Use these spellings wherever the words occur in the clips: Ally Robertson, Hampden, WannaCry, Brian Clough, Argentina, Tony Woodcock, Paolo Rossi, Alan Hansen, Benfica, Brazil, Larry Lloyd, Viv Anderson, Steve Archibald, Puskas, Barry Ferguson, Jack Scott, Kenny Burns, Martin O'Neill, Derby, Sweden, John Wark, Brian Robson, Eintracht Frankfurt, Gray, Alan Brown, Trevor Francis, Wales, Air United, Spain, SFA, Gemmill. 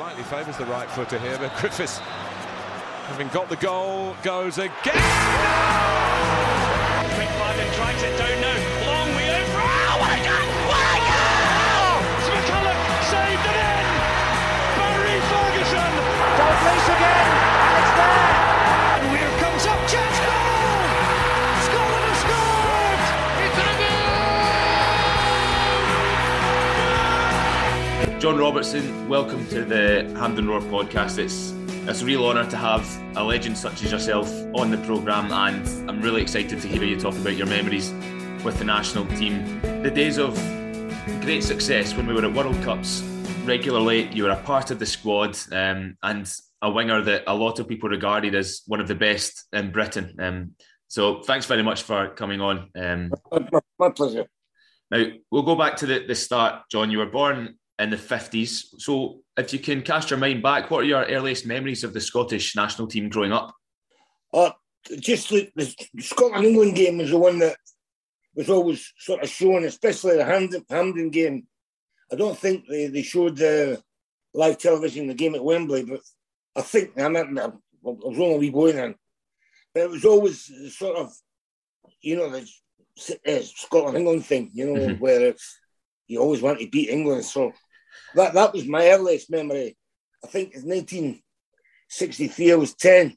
Slightly favours the right footer here, but Griffiths, having got the goal, goes again. No! Quick line and drags it down now. Long way out. Oh, what a goal! What a goal! It's McCullum saved it in. Barry Ferguson. Dalglish again, and it's there. And Weir comes up, chance goal! Scotland have scored! It's a goal! John Robertson. Welcome to the Hand and Roar podcast. It's a real honour to have a legend such as yourself on the programme, and I'm really excited to hear you talk about your memories with the national team. The days of great success when we were at World Cups regularly, you were a part of the squad and a winger that a lot of people regarded as one of the best in Britain. So thanks very much for coming on. My pleasure. Now, we'll go back to the start, John. You were born in the 50s. So if you can cast your mind back, what are your earliest memories of the Scottish national team growing up? Just the Scotland-England game was the one that was always sort of shown, especially the Hampden game. I don't think they showed the live television, the game at Wembley, but I think, I was only a wee boy then, but it was always sort of, you know, the Scotland-England thing, you know, mm-hmm. where you always want to beat England, so that was my earliest memory. I think in 1963, I was 10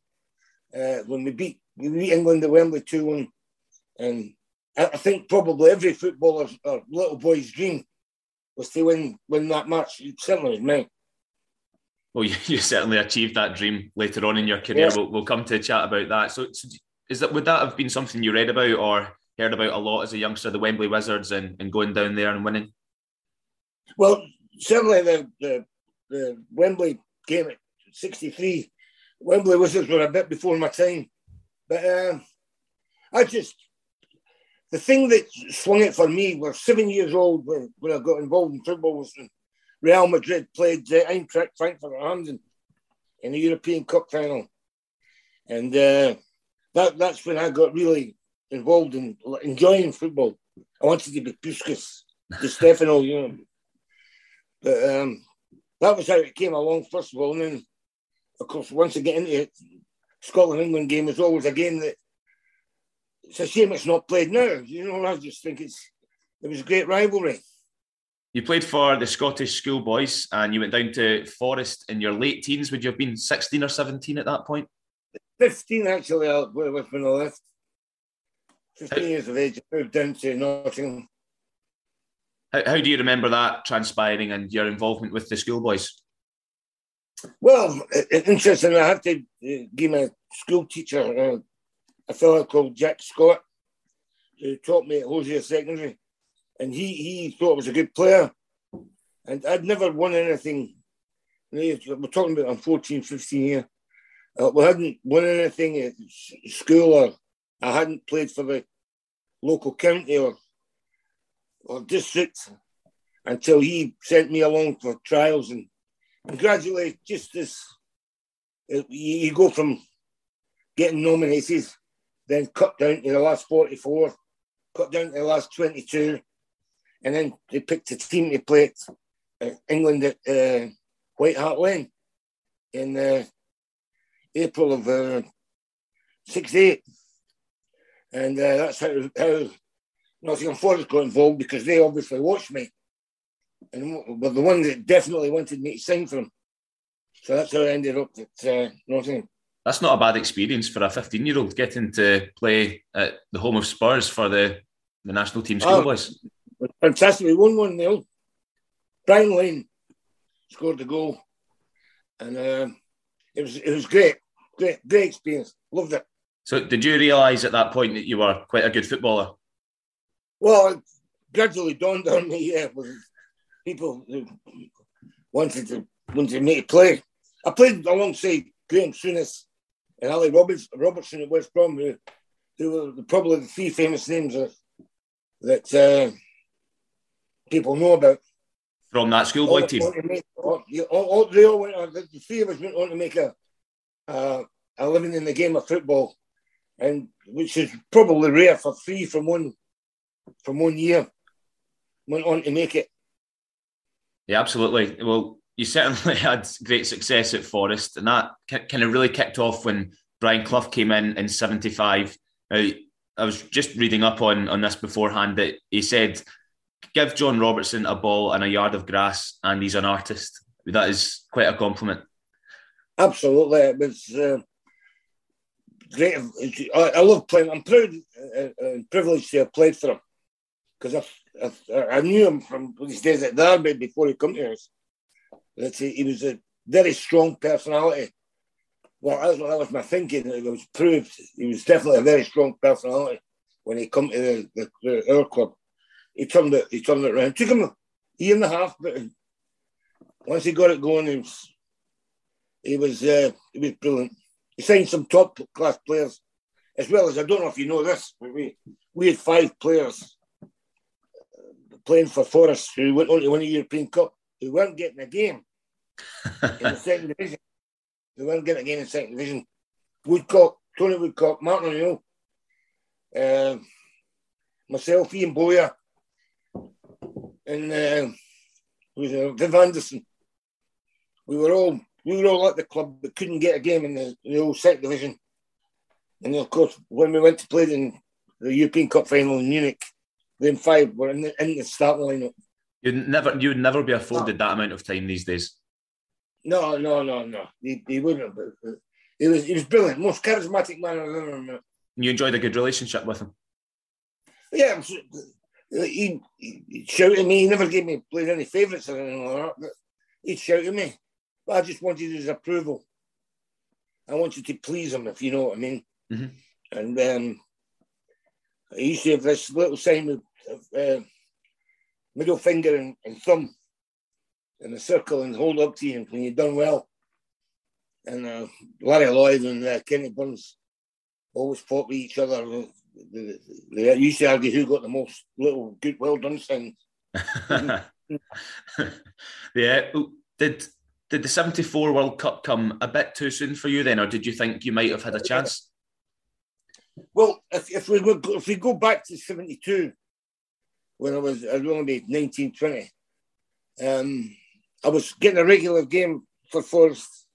when we beat England at Wembley 2-1. And I think probably every footballer's or little boy's dream was to win that match. It certainly was mine. Well, you certainly achieved that dream later on in your career. Yeah. We'll come to a chat about that. So would that have been something you read about or heard about a lot as a youngster, the Wembley Wizards and going down there and winning? Well, certainly the Wembley game at 63, Wembley Wizards were a bit before my time. But the thing that swung it for me was 7 years old when I got involved in football. Real Madrid played Eintracht Frankfurt at Hampden in the European Cup final. And that's when I got really involved in enjoying football. I wanted to be Puskas, Di Stefano, you know. But that was how it came along, first of all. And then, of course, once I get into it, Scotland-England game is always a game that it's a shame it's not played now. You know, I just think it was a great rivalry. You played for the Scottish schoolboys and you went down to Forest in your late teens. Would you have been 16 or 17 at that point? 15, actually, when I left. 15 years of age, I moved down to Nottingham. How do you remember that transpiring and your involvement with the schoolboys? Well, it's interesting. I had to give my school teacher, a fellow called Jack Scott, who taught me at Hosier Secondary, and he thought I was a good player. And I'd never won anything. We're talking about I'm 14, 15 here. We hadn't won anything at school, or I hadn't played for the local county or district until he sent me along for trials. And gradually, just as you go from getting nominated, then cut down to the last 44, cut down to the last 22, and then they picked a team to play at England at White Hart Lane in April of 68. And that's how Nottingham Forest got involved because they obviously watched me and were the ones that definitely wanted me to sign for them. So that's how I ended up at Nottingham. That's not a bad experience for a 15-year-old getting to play at the home of Spurs for the national team schoolboys. Fantastic. We won 1-0. Brian Lane scored the goal. And it was great. Great experience. Loved it. So did you realise at that point that you were quite a good footballer? Well, it gradually dawned on me, yeah, with people who wanted me to play. I played alongside Graeme Souness and Ally Robertson at West Brom, who were probably the three famous names that people know about. From that schoolboy team? The three of us went on to make a living in the game of football, and which is probably rare for three from one year, went on to make it. Yeah, absolutely. Well, you certainly had great success at Forest, and that kind of really kicked off when Brian Clough came in 75. I was just reading up on this beforehand that he said, give John Robertson a ball and a yard of grass and he's an artist. That is quite a compliment. Absolutely. It was great. I love playing. I'm proud and privileged to have played for him, because I knew him from his days at Derby before he came to us. That he was a very strong personality. Well, that was my thinking. It was proved. He was definitely a very strong personality when he came to our club. He turned it around. It took him a year and a half, but once he got it going, he was brilliant. He signed some top-class players, as well as, I don't know if you know this, but we had 5 players playing for Forest who went on to win a European Cup, who weren't getting a game in the second division. They weren't getting a game in the second division. Woodcock, Tony Woodcock, Martin O'Neill, myself, Ian Boyer, and Viv Anderson. We were all at the club, but couldn't get a game in the old second division. And of course, when we went to play in the European Cup final in Munich, them 5 were in the starting lineup. You'd never be afforded that amount of time these days. No. He wouldn't. But he was brilliant, most charismatic man I've ever met. You enjoyed a good relationship with him. Yeah, he shouted at me. He never gave me played any favourites or anything like that. But he'd shout at me. But I just wanted his approval. I wanted to please him, if you know what I mean. Mm-hmm. And I used to have this little sign with middle finger and thumb in a circle and hold up to you when you've done well. And Larry Lloyd and Kenny Burns always fought with each other. They used to argue who got the most little good, well done signs. Yeah. Did the 74 World Cup come a bit too soon for you then, or did you think you might have had a chance? Well, if we go back to 72, when I was only 19, 20, I was getting a regular game for Forest.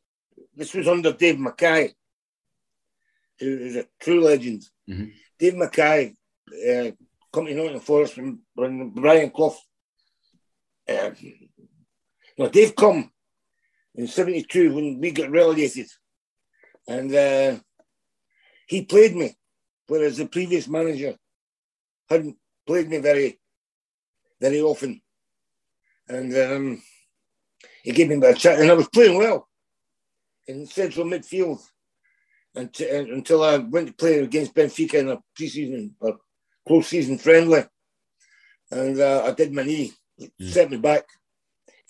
This was under Dave Mackay, who is a true legend. Mm-hmm. Dave Mackay come to Nottingham Forest when Brian Clough. Dave come in 72 when we got relegated, and he played me, whereas the previous manager hadn't played me very, very often, and he gave me a chat, and I was playing well in central midfield until I went to play against Benfica in a pre-season or close-season friendly, and I did my knee, set me back.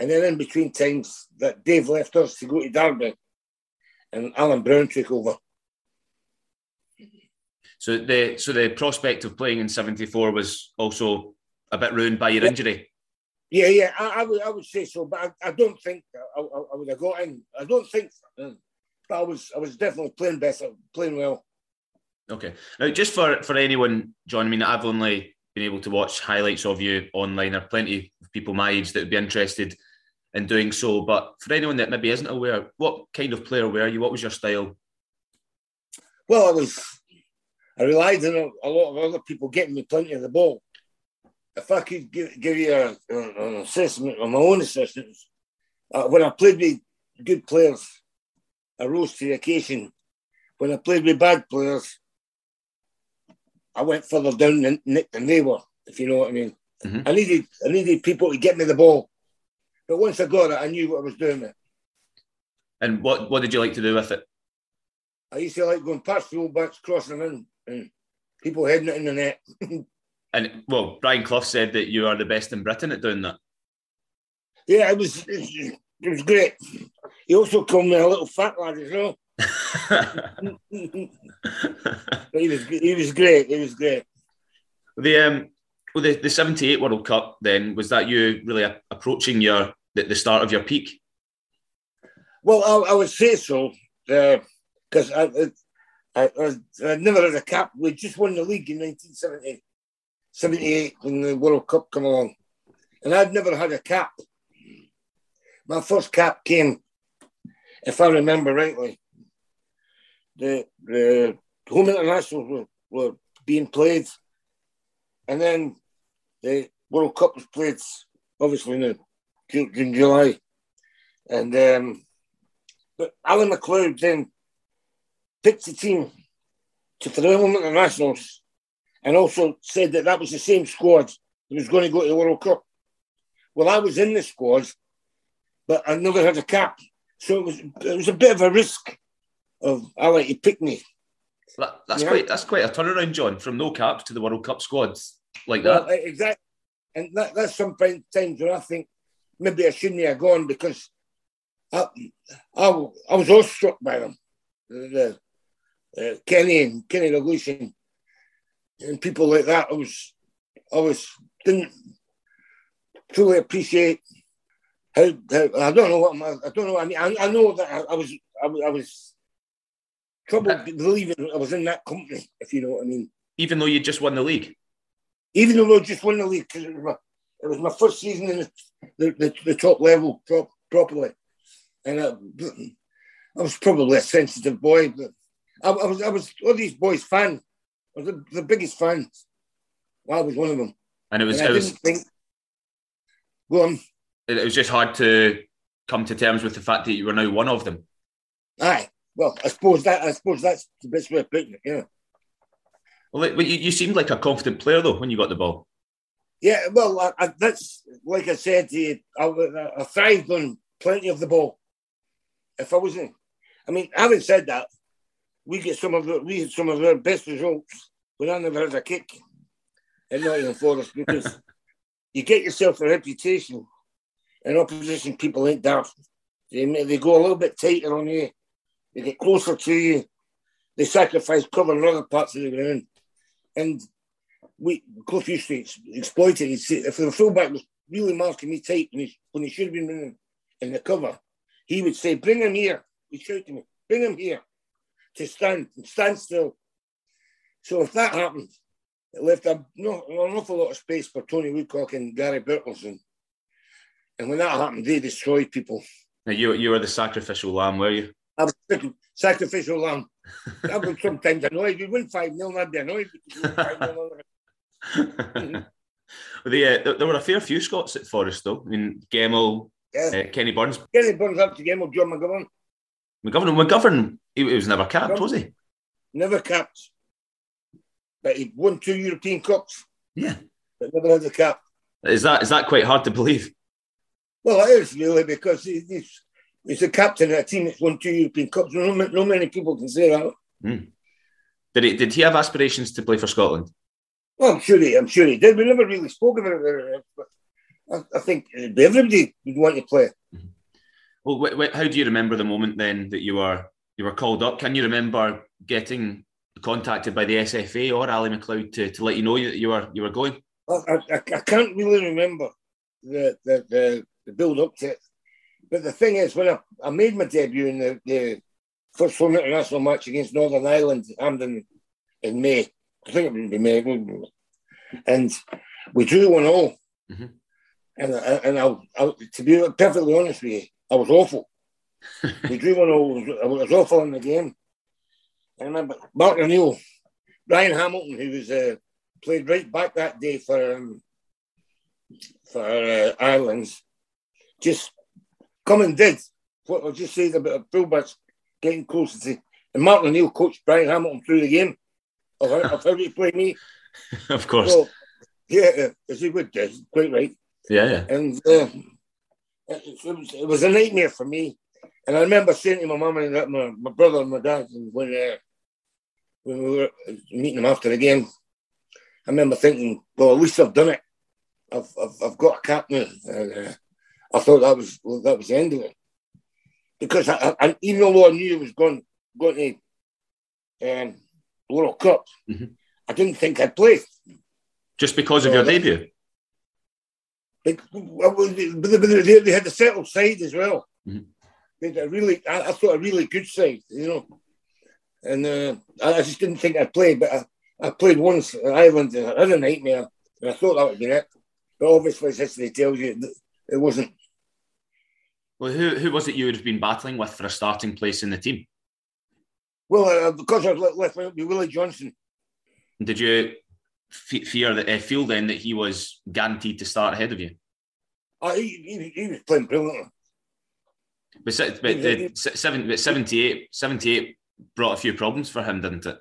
And then in between times, that Dave left us to go to Derby, and Alan Brown took over. So the prospect of playing in 74 was also a bit ruined by your injury. Yeah, I would say so, but I don't think I would have got in. I don't think, but I was definitely playing better, playing well. Okay, now just for anyone, John, I mean, I've only been able to watch highlights of you online. There are plenty of people my age that would be interested in doing so, but for anyone that maybe isn't aware, what kind of player were you? What was your style? Well, I relied on a lot of other people getting me plenty of the ball. if I could give you an assessment on my own assistance, when I played with good players, I rose to the occasion. When I played with bad players, I went further down than they were, if you know what I mean. Mm-hmm. I needed people to get me the ball. But once I got it, I knew what I was doing with it. And what did you like to do with it? I used to like going past full-backs, crossing in, and people heading it in the net. And, well, Brian Clough said that you are the best in Britain at doing that. Yeah, it was great. He also called me a little fat lad as well. But he was great. He was great. The 78 World Cup then, was that you really approaching the start of your peak? Well, I would say so, because I never had a cap. We just won the league in 1978 when the World Cup came along, and I'd never had a cap. My first cap came, if I remember rightly. The home internationals were being played, and then the World Cup was played, obviously in June, July, and but Ally MacLeod then picked the team for the home internationals, and also said that was the same squad that was going to go to the World Cup. Well, I was in the squad, but I never had a cap, so it was a bit of a risk. Of Ally to pick me. That's quite a turnaround, John, from no caps to the World Cup squads like that. Well, exactly, and that's sometimes where I think maybe I shouldn't have gone, because I was awestruck by them, Kenny and Kenny Burns and people like that. I didn't truly appreciate how I don't know what I don't know. I mean, I know that I was. Trouble believing I was in that company, if you know what I mean. Even though you just won the league? Even though I just won the league, because it was my first season in the top level properly. And I was probably a sensitive boy, but I was all these boys' fan. I was the biggest fan. Well, I was one of them. And it was just hard to come to terms with the fact that you were now one of them. Aye. Well, I suppose that's the best way of putting it, yeah. Well, you seemed like a confident player, though, when you got the ball. Yeah, well, that's, like I said to you, I thrived on plenty of the ball. If I wasn't... I mean, having said that, we had some of our best results when I never had a kick in Nottingham Forest, because you get yourself a reputation and opposition people ain't daft. They go a little bit tighter on you. They get closer to you. They sacrifice cover in other parts of the ground. And Clough used to exploit it. He'd say, if the fullback was really marking me tight when he should have been running in the cover, he would say, "Bring him here." He'd shout to me, "Bring him here to stand still." So if that happened, it left an awful lot of space for Tony Woodcock and Gary Bertelsen. And when that happened, they destroyed people. Now you were the sacrificial lamb, were you? I was sacrificial lamb. I was sometimes annoyed. We win 5-0 and I'd be annoyed. There were a fair few Scots at Forest, though. I mean, Gemmill, yeah. Kenny Burns. Kenny Burns up to Gemmill, John McGovern. McGovern, he was never capped, was he? Never capped. But he won 2 European Cups. Yeah. But never had a cap. Is that quite hard to believe? Well, it is, really, because he's the captain of a team that's won 2 European Cups. No many people can say that. Mm. Did he have aspirations to play for Scotland? Well, I'm sure he did. We never really spoke about it, but I think everybody would want to play. Mm-hmm. Well, how do you remember the moment then that you were called up? Can you remember getting contacted by the SFA or Ally MacLeod to let you know that you were going? I can't really remember the build up to it. But the thing is, when I made my debut in the first home international match against Northern Ireland, Hampden, in May, I think it would be May, and we drew 1-0. Mm-hmm. And I, to be perfectly honest with you, I was awful. We drew 1-0. I was awful in the game. I remember Martin O'Neill, Brian Hamilton, who played right back that day for for Ireland just come and did what I just said about fullbacks getting closer to. And Martin O'Neill coached Brian Hamilton through the game of how he played me. Of course. So, yeah, as he would do, quite right. Yeah. And it was a nightmare for me. And I remember saying to my mum and my brother and my dad, when we were meeting them after the game, I remember thinking, well, at least I've done it. I've got a cap now. And, I thought that was the end of it. Because I even though I knew it was going to World Cup, mm-hmm. I didn't think I'd play. Just because of your debut? They had a settled side as well. Mm-hmm. They had a really good side, you know. And I just didn't think I'd play, but I played once in Ireland and I had a nightmare, and I thought that would be it. But obviously, as history tells you, it wasn't. Well, who was it you would have been battling with for a starting place in the team? Well, because I left, it would be Willie Johnson. Did you feel then that he was guaranteed to start ahead of you? He was playing brilliantly. But 78 brought a few problems for him, didn't it?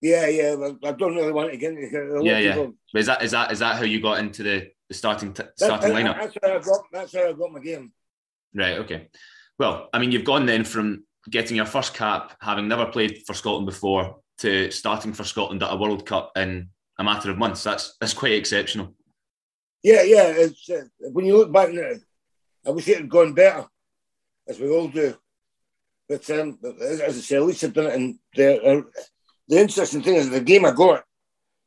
Yeah. I don't really want to get into it. Yeah. But is that how you got into the starting lineup? That's how I got my game. Right. Okay. Well, I mean, you've gone then from getting your first cap, having never played for Scotland before, to starting for Scotland at a World Cup in a matter of months. That's quite exceptional. Yeah. It's, when you look back, I wish it had gone better, as we all do. But as I say, at least I've done it. And the interesting thing is the game I got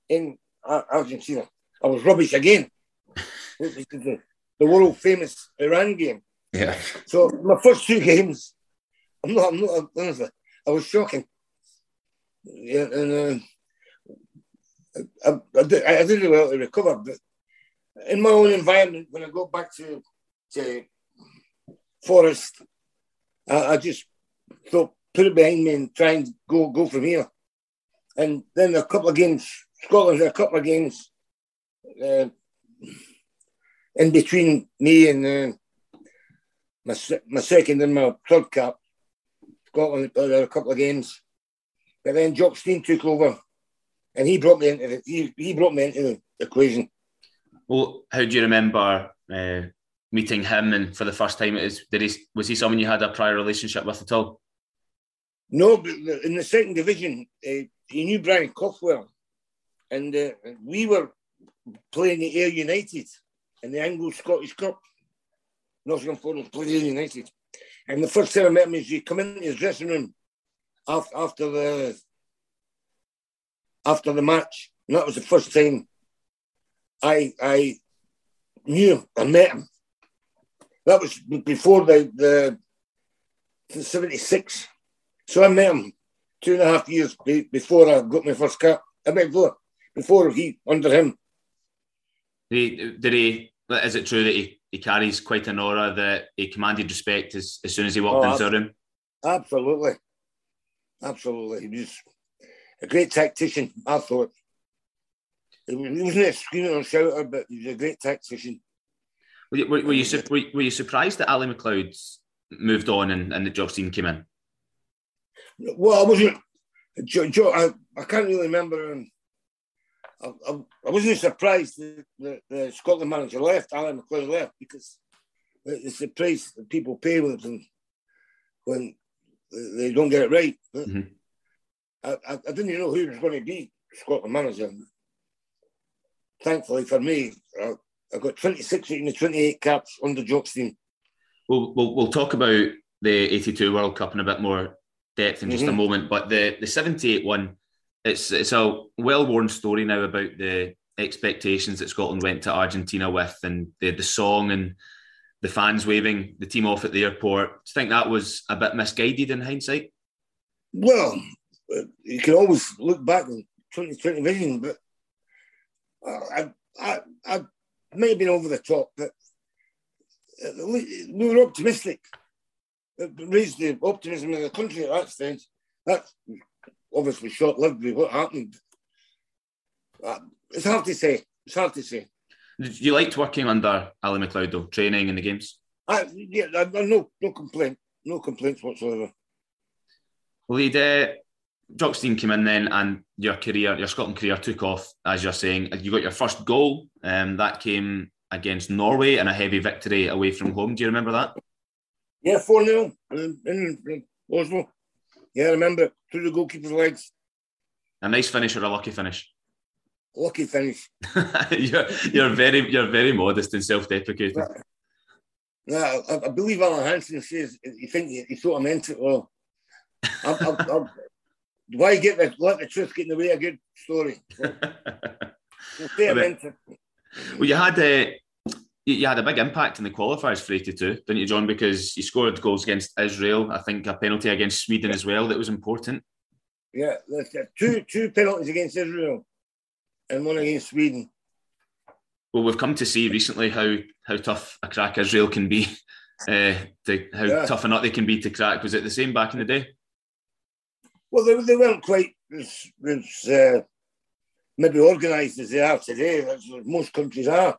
in Argentina, I was rubbish again. The world famous Iran game. Yeah. So my first two games, I'm not honestly, I was shocking. Yeah, and I did well to recover, but in my own environment, when I go back to Forest, I just thought, put it behind me and try and go from here. And then a couple of games, Scotland had a couple of games in between me and my second and my third cap. Scotland had a couple of games. But then Jock Stein took over and he brought me into the equation. Well, how do you remember meeting him and for the first time? Was he someone you had a prior relationship with at all? No, but in the second division, he knew Brian Clough well. And we were playing the Air United in the Anglo-Scottish Cup. Nottingham Forest played Air United. And the first time I met him is he come into his dressing room after the match. And that was the first time I knew him, I met him. That was before the 76. So I met him 2.5 years before I got my first cap. I mean, before he, under him. Is it true that he carries quite an aura, that he commanded respect as soon as he walked into the room? Absolutely. He was a great tactician, I thought. He wasn't a screamer or shouter, but he was a great tactician. Were you surprised that Ally MacLeod moved on and that Jock Stein came in? Well, I wasn't. I can't really remember. I wasn't surprised that the Scotland manager left, Ally MacLeod left, because it's the price that people pay with them when they don't get it right. Mm-hmm. I didn't know who was going to be Scotland manager. Thankfully for me, I got 26 in the 28 caps under Jock Stein. We'll talk about the 82 World Cup in a bit more depth in just a moment, but the 78 one, it's a well-worn story now about the expectations that Scotland went to Argentina with, and the song and the fans waving the team off at the airport. Do you think that was a bit misguided in hindsight? Well, you can always look back on 2020 vision, but I may have been over the top, but we were optimistic. It raised the optimism in the country at that stage. That's obviously short-lived with what happened. It's hard to say. You liked working under Ally MacLeod though, training and the games? No complaints whatsoever. Well, Jock Stein came in then, and your Scotland career took off, as you're saying. You got your first goal, that came against Norway in a heavy victory away from home. Do you remember that? Yeah, 4-0 in Oslo. Yeah, I remember it. Through the goalkeeper's legs. A nice finish or a lucky finish? Lucky finish. You're very modest and self-deprecating. Yeah, I believe Alan Hansen says you think he sort of meant it well. Why let the truth get in the way of a good story? Well, you had a big impact in the qualifiers for 82, didn't you, John? Because you scored goals against Israel, I think a penalty against Sweden as well that was important. Yeah, two penalties against Israel and one against Sweden. Well, we've come to see recently how tough a crack Israel can be, tough a nut they can be to crack. Was it the same back in the day? Well, they weren't quite as maybe organised as they are today, as most countries are.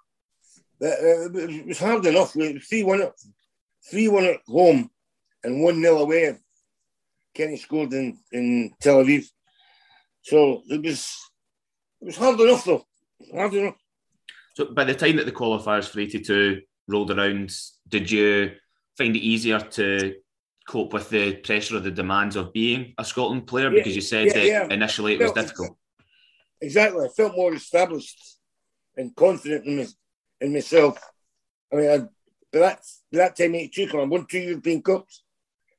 But, it was hard enough. We 3-1 at home and 1-0 away. Kenny scored in Tel Aviv. So it was hard enough, though. Hard enough. So by the time that the qualifiers for 82 rolled around, did you find it easier to cope with the pressure or the demands of being a Scotland player? Because you said that initially it was difficult. Exactly. I felt more established and confident in myself. I mean, by that time, 82, I won 2 European Cups.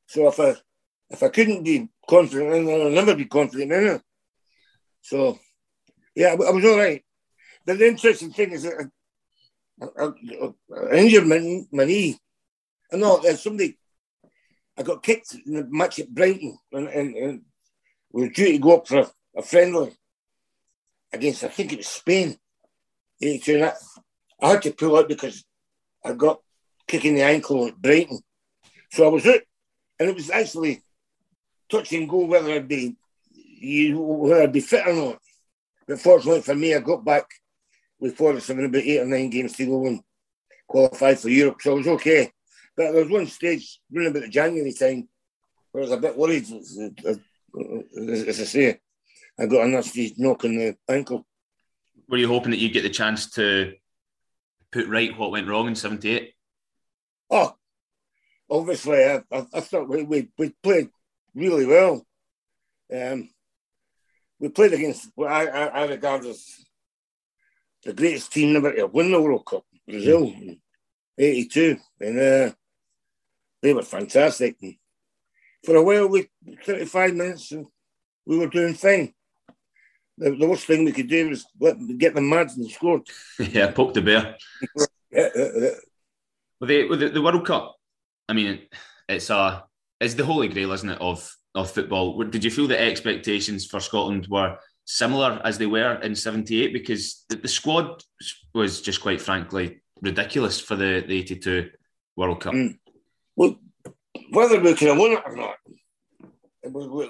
So if I couldn't be confident, I'll never be confident in it. So, yeah, I was all right. But the interesting thing is that I injured my knee. I know there's somebody. I got kicked in the match at Brighton and we were due to go up for a friendly against, I think it was Spain. And I had to pull out because I got kicking the ankle at Brighton. So I was out, and it was actually touch and go whether I'd be fit or not. But fortunately for me, I got back with Forest in about 8 or 9 games to go and qualify for Europe, so I was okay. But there was one stage, running about the January time, where I was a bit worried, as I say. I got a nasty knock on the ankle. Were you hoping that you'd get the chance to put right what went wrong in 78? Oh, obviously, I thought we played really well. We played against what I regard as the greatest team ever to win the World Cup, Brazil, in 82. And they were fantastic. And for a while, 35 minutes, we were doing fine. The worst thing we could do was get them mad and scored. Yeah, poke the bear. Well, the World Cup, I mean, it's the holy grail, isn't it, of football? Did you feel the expectations for Scotland were similar as they were in 78? Because the squad was just, quite frankly, ridiculous for the 82 World Cup. Well, whether we could have won it or not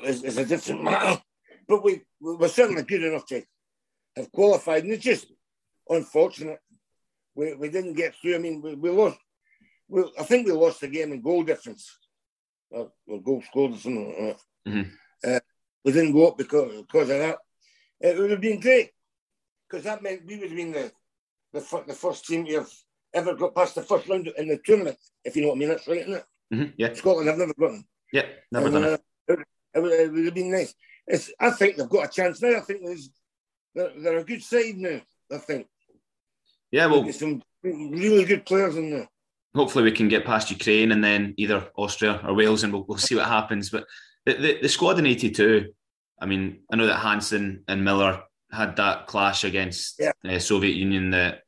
is a different matter. But we were certainly good enough to have qualified. And it's just unfortunate we didn't get through. I mean, we lost. I think we lost the game in goal difference. Or goal scored or something like that. Mm-hmm. We didn't go up because of that. It would have been great because that meant we would have been the first team to have ever got past the first round in the tournament, if you know what I mean. That's right, isn't it? Mm-hmm. Yeah. Scotland have never gotten. Yeah, never done it. It would have been nice. I think they've got a chance now. I think they're a good side now, I think. Yeah, well... There's some really good players in there. Hopefully we can get past Ukraine and then either Austria or Wales and we'll see what happens. But the squad in 82, I mean, I know that Hansen and Miller had that clash against the Soviet Union that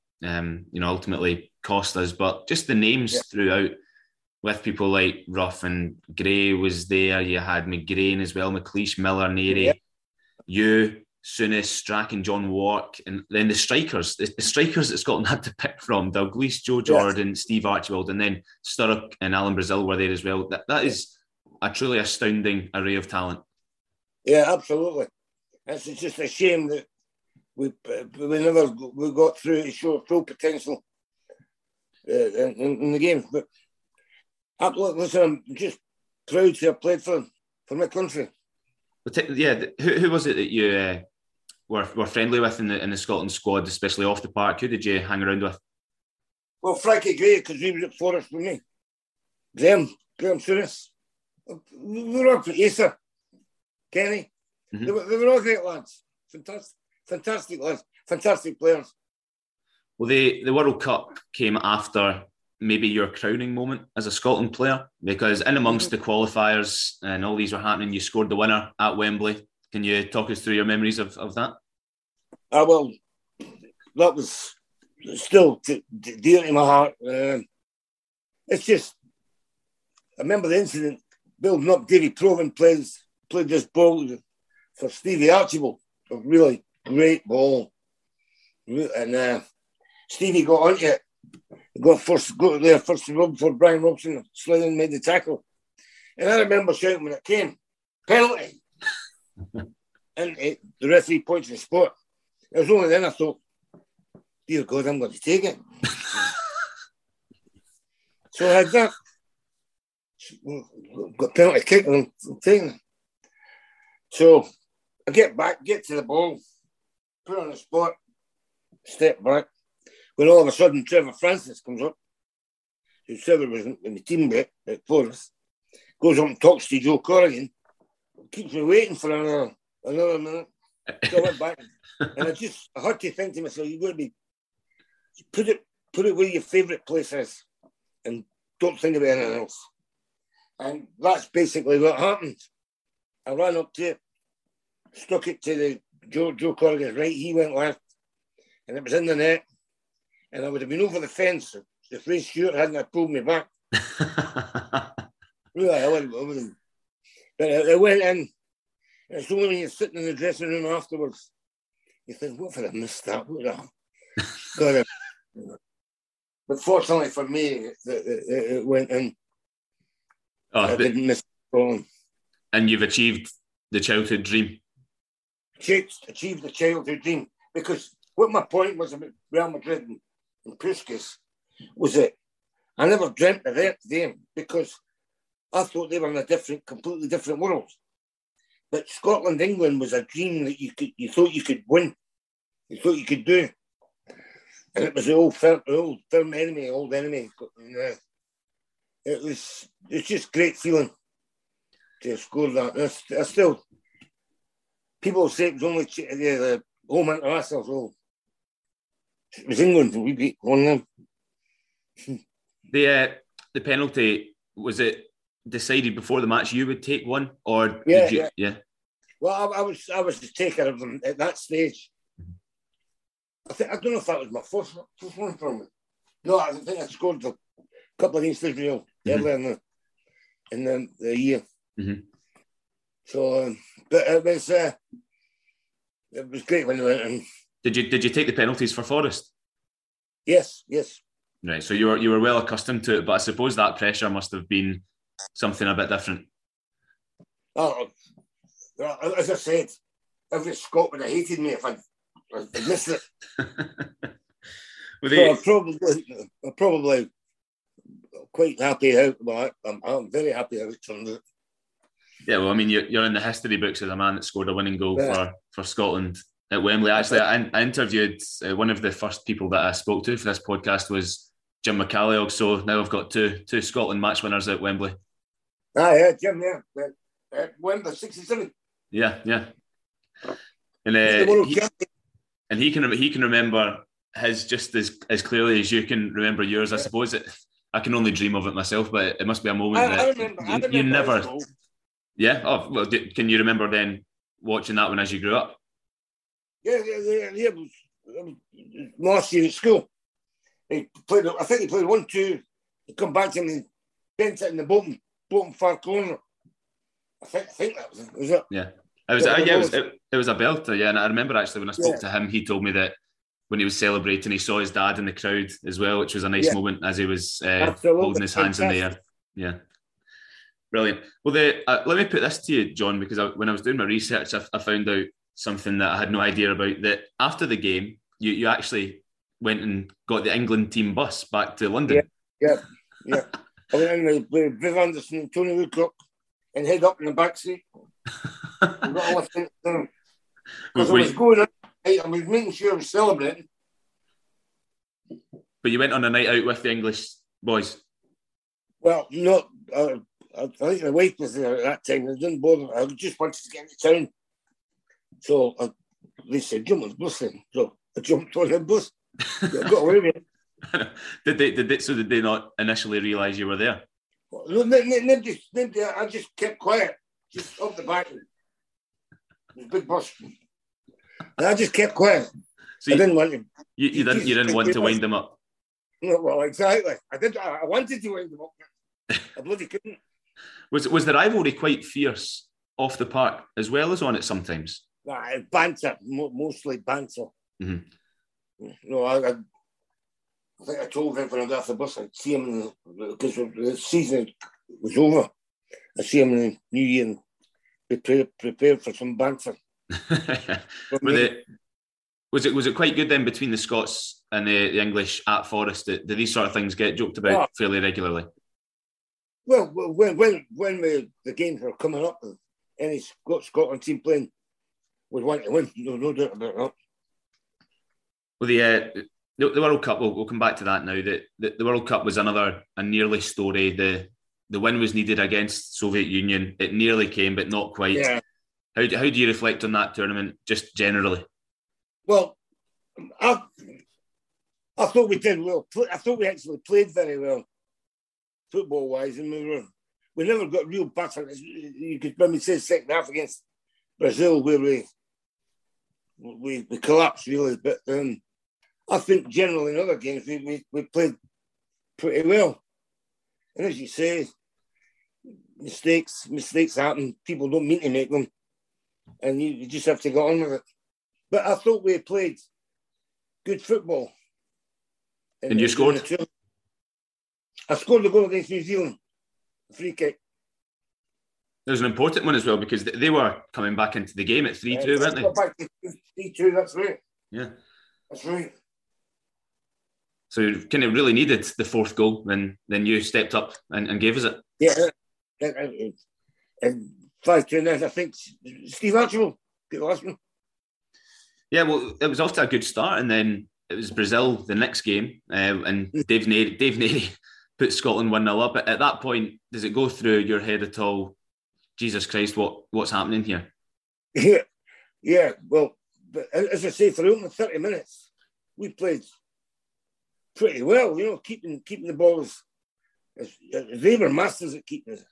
ultimately cost us. But just the names throughout, with people like Ruff and Gray was there. You had McGrain as well, McLeish, Miller, Neary, you, Souness, Strach and John Wark, and then the strikers that Scotland had to pick from: Dalglish, Joe Jordan, Steve Archibald, and then Sturrock and Alan Brazil were there as well. That is a truly astounding array of talent. Yeah, absolutely. It's just a shame that we got through to show full potential in the game. But listen, I'm just proud to have played for my country. Yeah, who was it that you were friendly with in the Scotland squad, especially off the park? Who did you hang around with? Well, Frankie Gray, because he was at Forest with me. Graeme Souness. We were all for Asa, Kenny. Mm-hmm. They were all great lads. Fantastic lads. Fantastic players. Well, the World Cup came after maybe your crowning moment as a Scotland player, because in amongst the qualifiers and all these were happening, you scored the winner at Wembley. Can you talk us through your memories of that? Well, that was still dear to my heart. It's just, I remember the incident building up. Davy Provan played this ball for Stevie Archibald, a really great ball, and Stevie got onto it. Got first to rub before Brian Robson slid in, made the tackle. And I remember shouting when it came, penalty! And the referee points in the spot. It was only then I thought, dear God, I'm going to take it. So I had that. Got penalty kick and I'm taking it. So I get to the ball, put on the spot, step back. When all of a sudden Trevor Francis comes up, who Trevor was in the team bit at Forest, goes up and talks to Joe Corrigan, keeps me waiting for another minute. So I went back and I had to think to myself, you've got to be, put it where your favourite place is and don't think about anything else. And that's basically what happened. I ran up to it, stuck it to the Joe Corrigan's right, he went left, and it was in the net. And I would have been over the fence if Ray Stewart hadn't pulled me back. Really, I wouldn't. But I went in. And it's only when you're sitting in the dressing room afterwards, you think, what if I missed that? God, but fortunately for me, it went in. I didn't miss the ball. And you've achieved the childhood dream. Achieved the childhood dream. Because what my point was about Real Madrid and Puskas was that I never dreamt of them because I thought they were in a completely different world. But Scotland, England was a dream that you thought you could win, you thought you could do, and it was the old enemy. It's just great feeling to score that. And I still, people say it was only the home internationals. Oh, it was England and we beat 1-0. The penalty, was it decided before the match you would take one, or did you? Yeah. Well, I was the taker of them at that stage. I don't know if that was my first one for me. No, I think I scored a couple against Israel earlier in the year. Mm-hmm. So, but it was great when they went in. Did you take the penalties for Forest? Yes. Right, so you were well accustomed to it, but I suppose that pressure must have been something a bit different. Oh, as I said, every Scot would have hated me if I'd missed it. I'm probably quite happy how. Well, I'm very happy how it turned out. Yeah, well, I mean, you're in the history books as a man that scored a winning goal for Scotland at Wembley. Actually, I interviewed one of the first people that I spoke to for this podcast was Jim McCalliog. So now I've got two Scotland match winners at Wembley. Ah, yeah, Jim, yeah. At Wembley, 67. Yeah. And he can remember his just as clearly as you can remember yours. I suppose I can only dream of it myself, but it must be a moment that you never... Yeah. Oh, well, can you remember then watching that one as you grew up? Yeah. Last year at school, he played. I think he played 1-2. He come back to him and bent it in the bottom far corner. I think that was it. Yeah, it was a belter. Yeah, and I remember actually when I spoke to him, he told me that when he was celebrating, he saw his dad in the crowd as well, which was a nice moment as he was holding his hands in the air. Yeah. Brilliant. Well, let me put this to you, John, because when I was doing my research, I found out something that I had no idea about, that after the game, you actually went and got the England team bus back to London. Yeah. I went in with Viv Anderson, Tony Woodcock, and head up in the backseat. Because I was going out, I was making sure I was celebrating. But you went on a night out with the English boys? Well, no, I think my wife was there at that time. I didn't bother. I just wanted to get into town. So they said, jump on the bus then. So I jumped on the bus. I got away with it. Did they not initially realise you were there? Well, nobody, I just kept quiet, just off the back. Big bus. And I just kept quiet. So I didn't want to. You didn't want to wind them up. No, well, exactly. I wanted to wind them up. I bloody couldn't. Was the rivalry quite fierce off the park as well as on it sometimes? Nah, banter, mostly banter. Mm-hmm. No, I think I told him when I got off the bus, I'd see him because the season was over. I'd see him in the New Year and prepare for some banter. Was it quite good then between the Scots and the English at Forest? Did these sort of things get joked about fairly regularly? Well, when the games were coming up, any Scotland team playing would want to win. No doubt about that. Well, the World Cup, we'll come back to that now. The World Cup was a nearly story. The win was needed against Soviet Union. It nearly came, but not quite. Yeah. How do you reflect on that tournament, just generally? Well, I thought we did well. I thought we actually played very well, football-wise, and we never got real battle. You could probably say second half against Brazil, where we collapsed, really, but... I think generally in other games we played pretty well, and as you say, mistakes happen. People don't mean to make them, and you just have to get on with it. But I thought we played good football. And you scored. I scored the goal against New Zealand, free kick. There's an important one as well because they were coming back into the game at 3-2, weren't they? Back to 3-2. That's right. Yeah, that's right. So kind of really needed the fourth goal, and then you stepped up and gave us it. Yeah, and 5-2, I think Steve Archibald got the last one. Yeah, well, it was off to a good start, and then it was Brazil the next game, and Dave Neary put Scotland 1-0 up. At that point, does it go through your head at all? Jesus Christ, what's happening here? Yeah. Well, but as I say, for the opening 30 minutes, we played pretty well, you know, keeping the ball as they were masters at keeping us.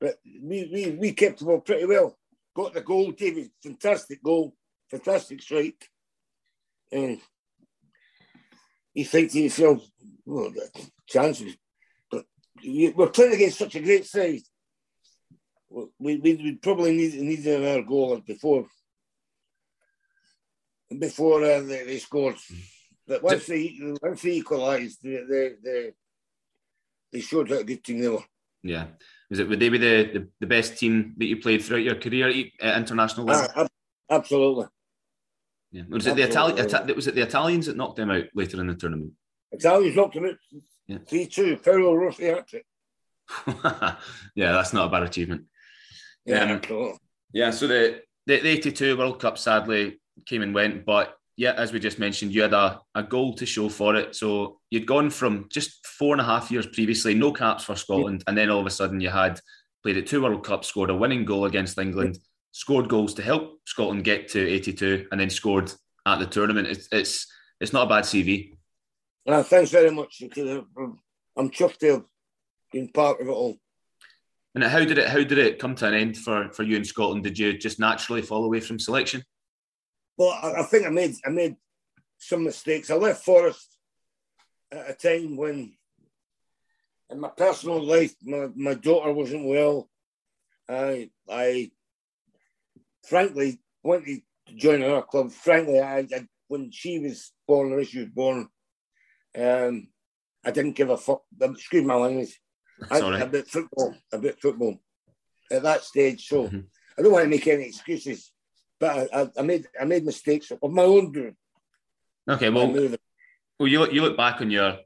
But we kept the ball pretty well. Got the goal, David, fantastic goal, fantastic strike. And you think to yourself, well, the chances. But we're playing against such a great side. We probably needed another goal before they scored. But once they equalised, they showed how good team they were. Yeah. Would they be the best team that you played throughout your career at international level? Absolutely. Yeah. Was it the Italians that knocked them out later in the tournament? Italians knocked them out 3-2. Paolo Rossi hat-trick. Yeah, that's not a bad achievement. Yeah, absolutely. Yeah, so the 82 World Cup, sadly, came and went, but yeah, as we just mentioned, you had a goal to show for it. So you'd gone from just 4.5 years previously, no caps for Scotland, and then all of a sudden you had played at 2 World Cups, scored a winning goal against England, scored goals to help Scotland get to 82, and then scored at the tournament. It's not a bad CV. Well, thanks very much. I'm chuffed to have been part of it all. And how did it come to an end for you in Scotland? Did you just naturally fall away from selection? Well, I think I made some mistakes. I left Forest at a time when, in my personal life, my daughter wasn't well. I frankly wanted to join another club. Frankly, I when she was born, or she was born, I didn't give a fuck. Excuse my language. Sorry. About football at that stage. So I don't want to make any excuses. But I made mistakes of my own doing. Okay, well, you look back on your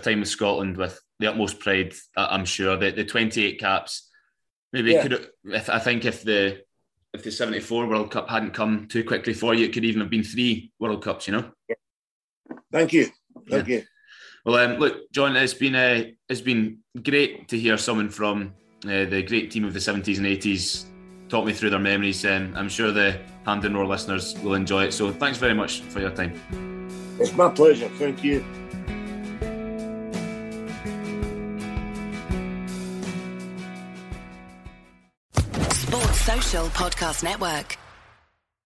time with Scotland with the utmost pride. I'm sure the 28 caps. Maybe it could. I think if the 74 World Cup hadn't come too quickly for you, it could even have been 3 World Cups. You know. Yeah. Thank you. Well, look, John, it's been great to hear someone from the great team of the 70s and 80s talk me through their memories. I'm sure the Hand and Roar listeners will enjoy it. So thanks very much for your time. It's my pleasure. Thank you. Sports Social Podcast Network.